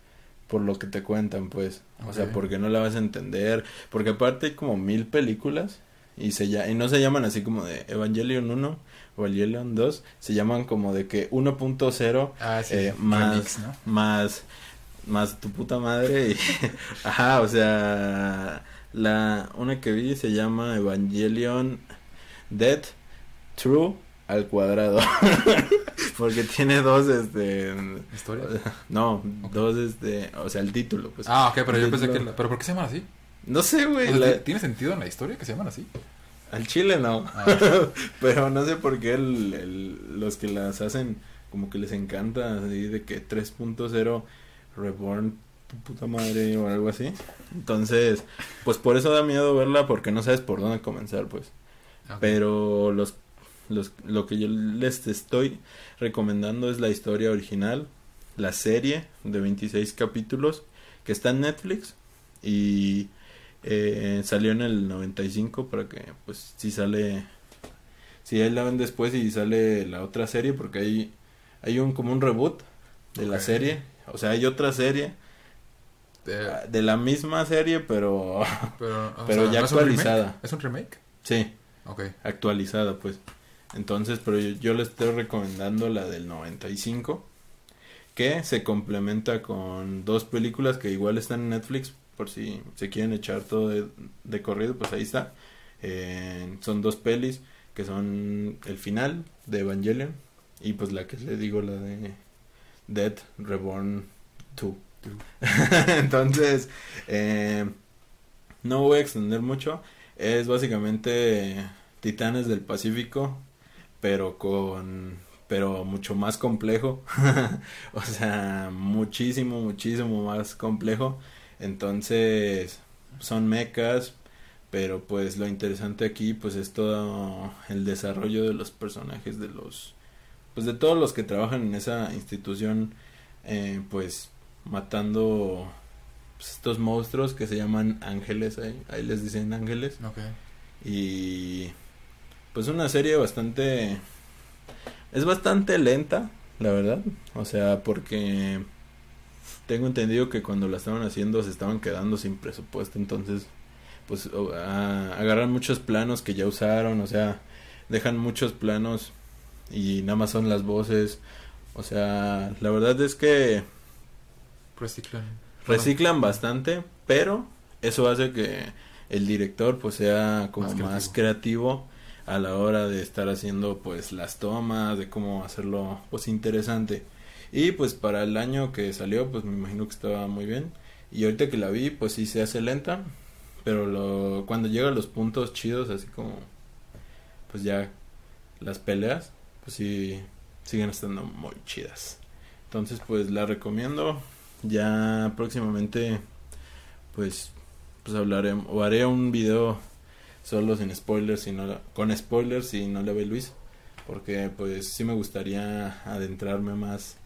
por lo que te cuentan, pues. Okay. O sea, porque no la vas a entender. Porque aparte hay como mil películas y se ya, y no se llaman así como de Evangelion uno o Evangelion dos. Se llaman como de que uno punto cero ah, sí, eh, más... Remix, ¿no? Más... Más tu puta madre y... Ajá, o sea... La... Una que vi se llama Evangelion... Dead... True... Al cuadrado. Porque tiene dos, este... ¿Historias? No, okay. Dos, este... O sea, el título, pues... Ah, ok, pero yo pensé que... ¿Pero por qué se llaman así? No sé, güey. O sea, la... ¿Tiene sentido en la historia que se llaman así? Al chile no. Ah, okay. Pero no sé por qué el, el, los que las hacen... Como que les encanta, así de que tres punto cero... Reborn, tu puta madre o algo así. Entonces, pues por eso da miedo verla porque no sabes por dónde comenzar, pues. Okay. Pero los, los, lo que yo les estoy recomendando es la historia original, la serie de veintiséis capítulos que está en Netflix y Eh, salió en el noventa y cinco para que, pues, si sale, si ahí la ven después y sale la otra serie, porque hay, hay un como un reboot de okay. la serie, o sea, hay otra serie de, de la misma serie, pero pero, pero sea, ya ¿no actualizada? ¿Es un remake? Sí, okay. Actualizada, pues. Entonces, pero yo, yo les estoy recomendando la del noventa y cinco, que se complementa con dos películas que igual están en Netflix, por si se quieren echar todo de, de corrido, pues ahí está. Eh, son dos pelis que son el final de Evangelion y pues la que les digo, la de Dead Reborn dos. Entonces, eh, no voy a extender mucho. Es básicamente Titanes del Pacífico, pero con pero mucho más complejo. O sea, muchísimo, muchísimo más complejo. Entonces, son mechas, pero pues lo interesante aquí pues es todo el desarrollo de los personajes, de los pues de todos los que trabajan en esa institución, eh, pues matando pues, estos monstruos que se llaman ángeles, ahí, ahí les dicen ángeles. Okay. Y pues una serie bastante, es bastante lenta, la verdad, o sea, porque tengo entendido que cuando la estaban haciendo se estaban quedando sin presupuesto, entonces pues agarran muchos planos que ya usaron, o sea, dejan muchos planos y nada más son las voces, o sea, la verdad es que reciclan, reciclan bastante, pero eso hace que el director pues sea como más creativo, más creativo a la hora de estar haciendo pues las tomas, de cómo hacerlo pues interesante. Y pues para el año que salió, pues me imagino que estaba muy bien. Y ahorita que la vi, pues sí se hace lenta, pero lo, cuando llega a los puntos chidos, así como, pues ya las peleas, pues sí siguen estando muy chidas. Entonces, pues la recomiendo. Ya próximamente, pues, pues hablaré o haré un video solo sin spoilers, si no, con spoilers si no la ve Luis, porque pues sí me gustaría adentrarme más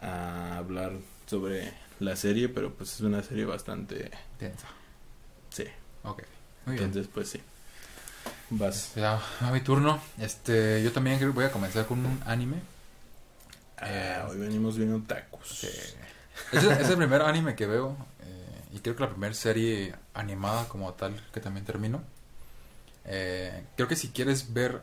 a hablar sobre la serie, pero pues es una serie bastante tensa. Sí. Ok. Muy bien. Entonces pues sí. Vas. Ya, a mi turno. Este, yo también voy a comenzar con un anime. Ah, eh, hoy venimos viendo tacos. Okay. Es, es el primer anime que veo, eh, y creo que la primera serie animada como tal que también termino. Eh, creo que si quieres ver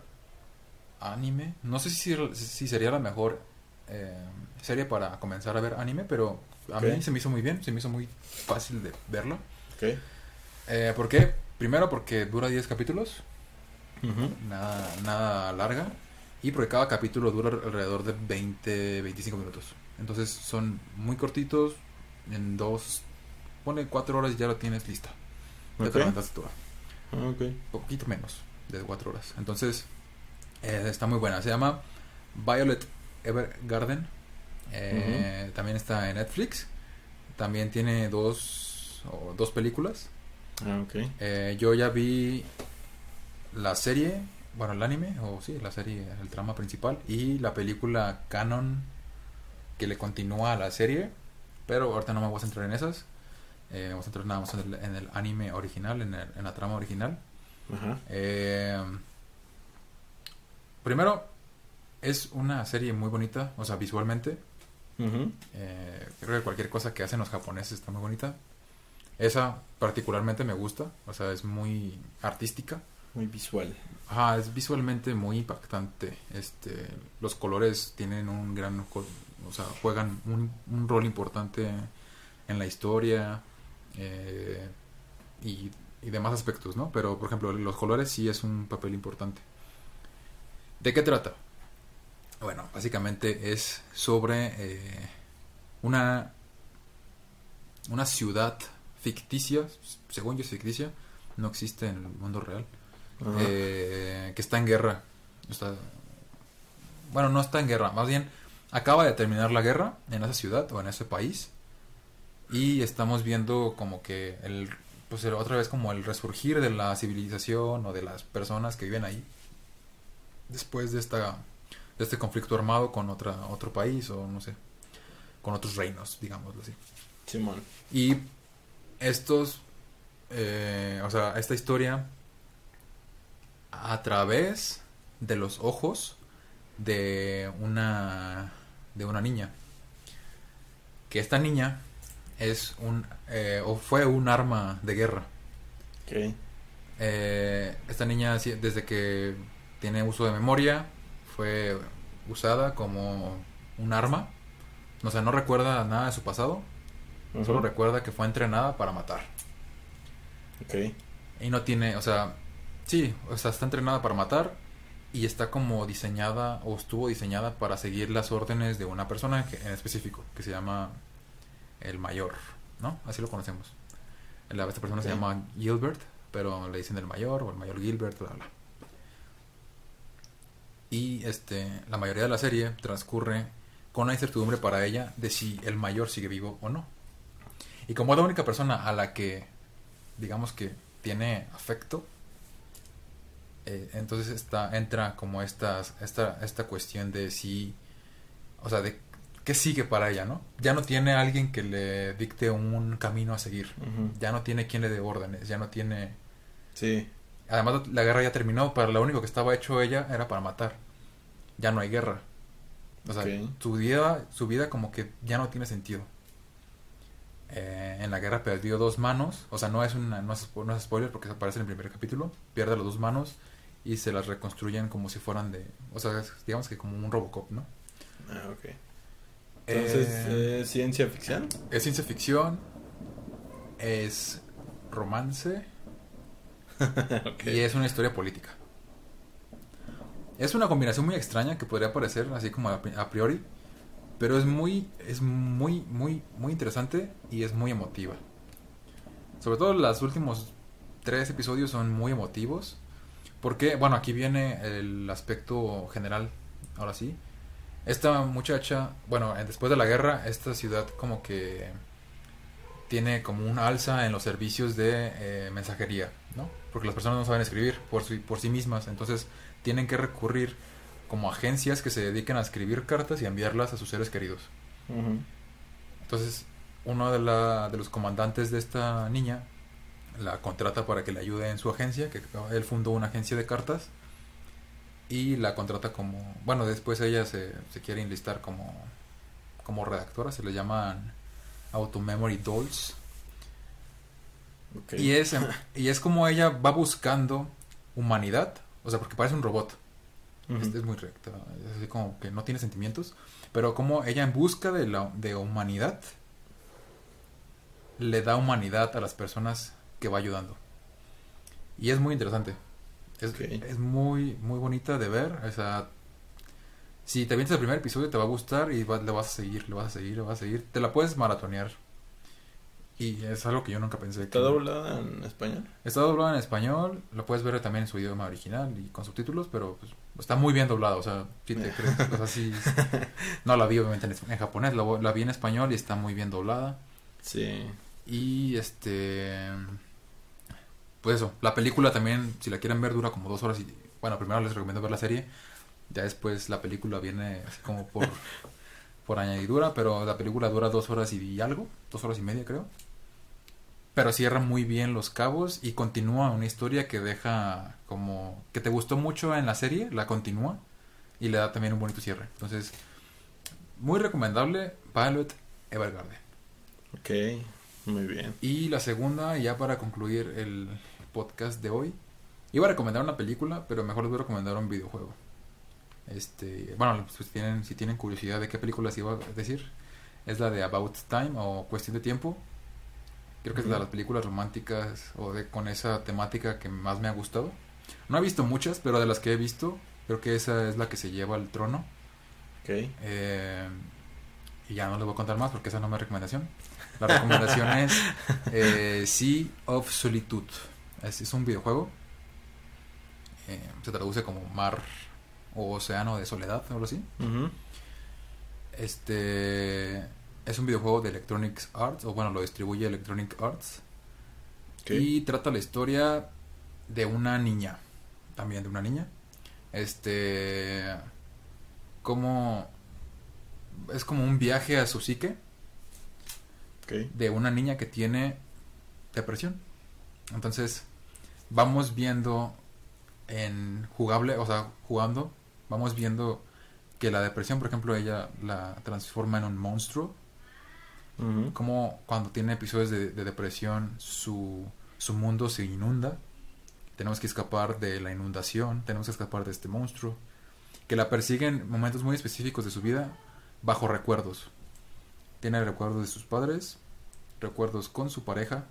anime, no sé si, si sería la mejor Eh, serie para comenzar a ver anime, pero a okay. mí se me hizo muy bien, se me hizo muy fácil de verlo. Okay. eh, ¿Por qué? Primero porque dura diez capítulos, uh-huh. nada, nada larga, y porque cada capítulo dura alrededor de veinte, veinticinco minutos, entonces son muy cortitos. En dos, pone cuatro horas y ya lo tienes lista. Okay. Ya te levantaste tú. Okay. Poquito menos de cuatro horas, entonces eh, está muy buena. Se llama Violet Evergarden. eh, uh-huh. También está en Netflix. También tiene dos o, dos películas. Ah, okay. eh, Yo ya vi la serie, bueno, el anime, o sí, la serie, el trama principal, y la película canon que le continúa a la serie, pero ahorita no me voy a centrar en esas. eh, Vamos a centrar nada más en el anime original, en, el, en la trama original. Uh-huh. eh, Primero, es una serie muy bonita, o sea, visualmente. Uh-huh. eh, Creo que cualquier cosa que hacen los japoneses está muy bonita. Esa particularmente me gusta, o sea, es muy artística, muy visual. Ajá, es visualmente muy impactante. Este, los colores tienen un gran, o sea, juegan un, un rol importante en la historia, eh, y, y demás aspectos, ¿no? Pero, por ejemplo, los colores sí es un papel importante. ¿De qué trata? Bueno, básicamente es sobre eh, una una ciudad ficticia, según yo es ficticia, no existe en el mundo real. Uh-huh. eh, que está en guerra. Está, bueno, no está en guerra, más bien acaba de terminar la guerra en esa ciudad o en ese país, y estamos viendo como que el, pues otra vez como el resurgir de la civilización o de las personas que viven ahí después de esta de este conflicto armado con otra otro país, o no sé, con otros reinos, digámoslo así. Simón. Y estos eh, o sea, esta historia a través de los ojos de una de una niña, que esta niña es un eh, o fue un arma de guerra. Okay. Eh, esta niña, desde que tiene uso de memoria, fue usada como un arma. O sea, no recuerda nada de su pasado. Uh-huh. Solo recuerda que fue entrenada para matar. Okay. Y no tiene, o sea, sí, o sea, está entrenada para matar y está como diseñada, o estuvo diseñada para seguir las órdenes de una persona en específico, que se llama el mayor, ¿no? Así lo conocemos. La, esta persona, okay, se llama Gilbert, pero le dicen el mayor o el mayor Gilbert, bla, bla. Y este, la mayoría de la serie transcurre con la incertidumbre para ella de si el mayor sigue vivo o no. Y como es la única persona a la que, digamos que, tiene afecto, eh, entonces está, entra como estas, esta, esta cuestión de si, o sea, de qué sigue para ella, ¿no? Ya no tiene alguien que le dicte un camino a seguir. Uh-huh. Ya no tiene quien le dé órdenes, ya no tiene... Sí. Además, la guerra ya terminó, pero lo único que estaba hecho ella era para matar. Ya no hay guerra. O sea, okay, su vida, su vida como que ya no tiene sentido. Eh, en la guerra perdió dos manos. O sea, no es una, no es, no es spoiler porque aparece en el primer capítulo. Pierde las dos manos y se las reconstruyen como si fueran de... O sea, digamos que como un Robocop, ¿no? Ah, ok. Entonces, eh, ¿es ciencia ficción? Es ciencia ficción. Es romance. Okay. Y es una historia política. Es una combinación muy extraña que podría parecer así como a priori, pero es muy, es muy, muy, muy interesante y es muy emotiva. Sobre todo los últimos tres episodios son muy emotivos, porque, bueno, aquí viene el aspecto general. Ahora sí, esta muchacha, bueno, después de la guerra, esta ciudad como que tiene como una alza en los servicios de eh, mensajería, ¿no? Porque las personas no saben escribir por, su, por sí mismas, entonces tienen que recurrir como agencias que se dedican a escribir cartas y enviarlas a sus seres queridos. Uh-huh. Entonces, uno de, la, de los comandantes de esta niña la contrata para que le ayude en su agencia, que él fundó una agencia de cartas, y la contrata como... Bueno, después ella se, se quiere enlistar como, como redactora, se le llaman Auto Memory Dolls. Okay. Y es, y es como ella va buscando humanidad, o sea, porque parece un robot. Uh-huh. Este es muy recto, es así como que no tiene sentimientos, pero como ella en busca de la de humanidad le da humanidad a las personas que va ayudando. Y es muy interesante. Es, okay, es muy muy bonita de ver, o sea, si te vienes el primer episodio te va a gustar y va, le vas a seguir, le vas a seguir, le vas a seguir, te la puedes maratonear. Y es algo que yo nunca pensé. ¿Está que... doblada en español? Está doblada en español, lo puedes ver también en su idioma original y con subtítulos, pero pues, está muy bien doblado, o sea, si te crees, o sea, sí, no la vi obviamente en, en japonés, la, la vi en español y está muy bien doblada. Sí. Y este, pues eso, la película también, si la quieren ver, dura como dos horas y, bueno, primero les recomiendo ver la serie, ya después la película viene así como por, por añadidura, pero la película dura dos horas y algo, dos horas y media creo. Pero cierra muy bien los cabos y continúa una historia que deja como... que te gustó mucho en la serie, la continúa y le da también un bonito cierre. Entonces, muy recomendable, Violet Evergarden. Ok, muy bien. Y la segunda, ya para concluir el podcast de hoy, iba a recomendar una película, pero mejor les voy a recomendar un videojuego. Este, bueno, pues tienen, si tienen curiosidad de qué películas iba a decir, es la de About Time o Cuestión de Tiempo. Creo que es de las películas románticas o de con esa temática que más me ha gustado. No he visto muchas, pero de las que he visto, creo que esa es la que se lleva al trono. Ok. Eh, y ya no les voy a contar más porque esa no es mi recomendación. La recomendación es eh, Sea of Solitude. Es, es un videojuego. Eh, se traduce como mar o océano de soledad, o algo así. Uh-huh. Este... es un videojuego de Electronic Arts, o bueno, lo distribuye Electronic Arts. Okay. Y trata la historia de una niña, también de una niña. Este, como es como un viaje a su psique. Okay. De una niña que tiene depresión. Entonces, vamos viendo en jugable, o sea, jugando, vamos viendo que la depresión, por ejemplo, ella la transforma en un monstruo. Uh-huh. Como cuando tiene episodios de, de depresión, su, su mundo se inunda. Tenemos que escapar de la inundación, tenemos que escapar de este monstruo. Que la persiguen en momentos muy específicos de su vida, bajo recuerdos. Tiene recuerdos de sus padres, recuerdos con su pareja,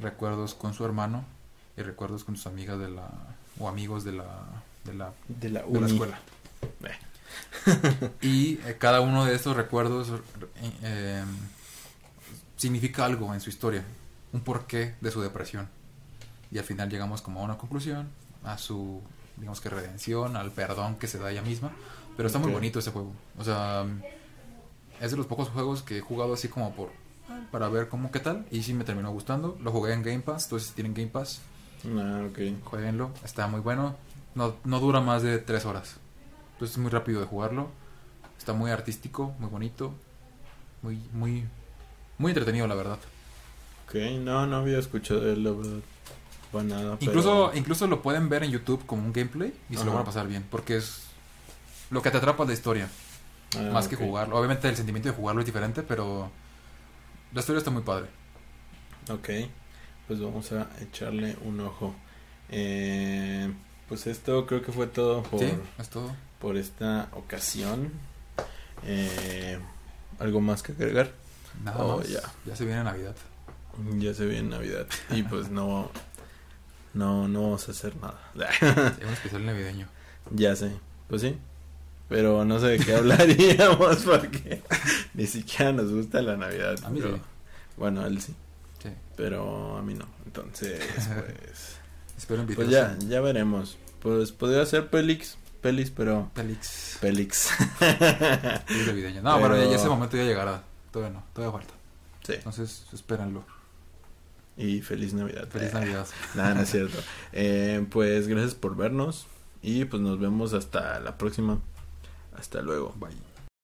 recuerdos con su hermano y recuerdos con sus amigas de la o amigos de la de la de la, de la escuela. Y eh, cada uno de estos recuerdos eh, significa algo en su historia, un porqué de su depresión. Y al final llegamos como a una conclusión, a su, digamos que redención, al perdón que se da ella misma. Pero está okay. Muy bonito ese juego. O sea, es de los pocos juegos que he jugado así como por para ver cómo qué tal, y sí me terminó gustando. Lo jugué en Game Pass, entonces si tienen Game Pass, ah, okay. Jueguenlo, está muy bueno. No, no dura más de tres horas, entonces es muy rápido de jugarlo. Está muy artístico, muy bonito, muy muy muy entretenido, la verdad. Ok, no, no había escuchado de él, la verdad. Bueno, nada, incluso, pero... incluso lo pueden ver en YouTube como un gameplay y se Ajá. lo van a pasar bien, porque es lo que te atrapa la historia, ah, más okay. que jugarlo. Obviamente el sentimiento de jugarlo es diferente, pero la historia está muy padre. Ok, pues vamos a echarle un ojo. Eh, pues esto creo que fue todo por, sí, es todo. por esta ocasión. Eh, ¿Algo más que agregar? Nada oh, más. Ya. ya se viene Navidad. Ya se viene Navidad. Y pues no... No, no vamos a hacer nada. Es un especial navideño. Ya sé, pues sí. Pero no sé de qué hablaríamos porque ni siquiera nos gusta la Navidad. A mí pero... sí. Bueno, a él sí. sí. Pero a mí no. Entonces, pues... Espero invitarlos. Pues ya, ya veremos. Pues podría ser Pelix. Pelis, pero... Pelix. Pelix. Pelix navideño. No, pero, pero ya ese momento ya llegará. Todavía no, todavía falta. Sí. Entonces, espérenlo. Y feliz Navidad. Feliz Navidad. Nada, no es cierto. Eh, pues gracias por vernos. Y pues nos vemos hasta la próxima. Hasta luego. Bye.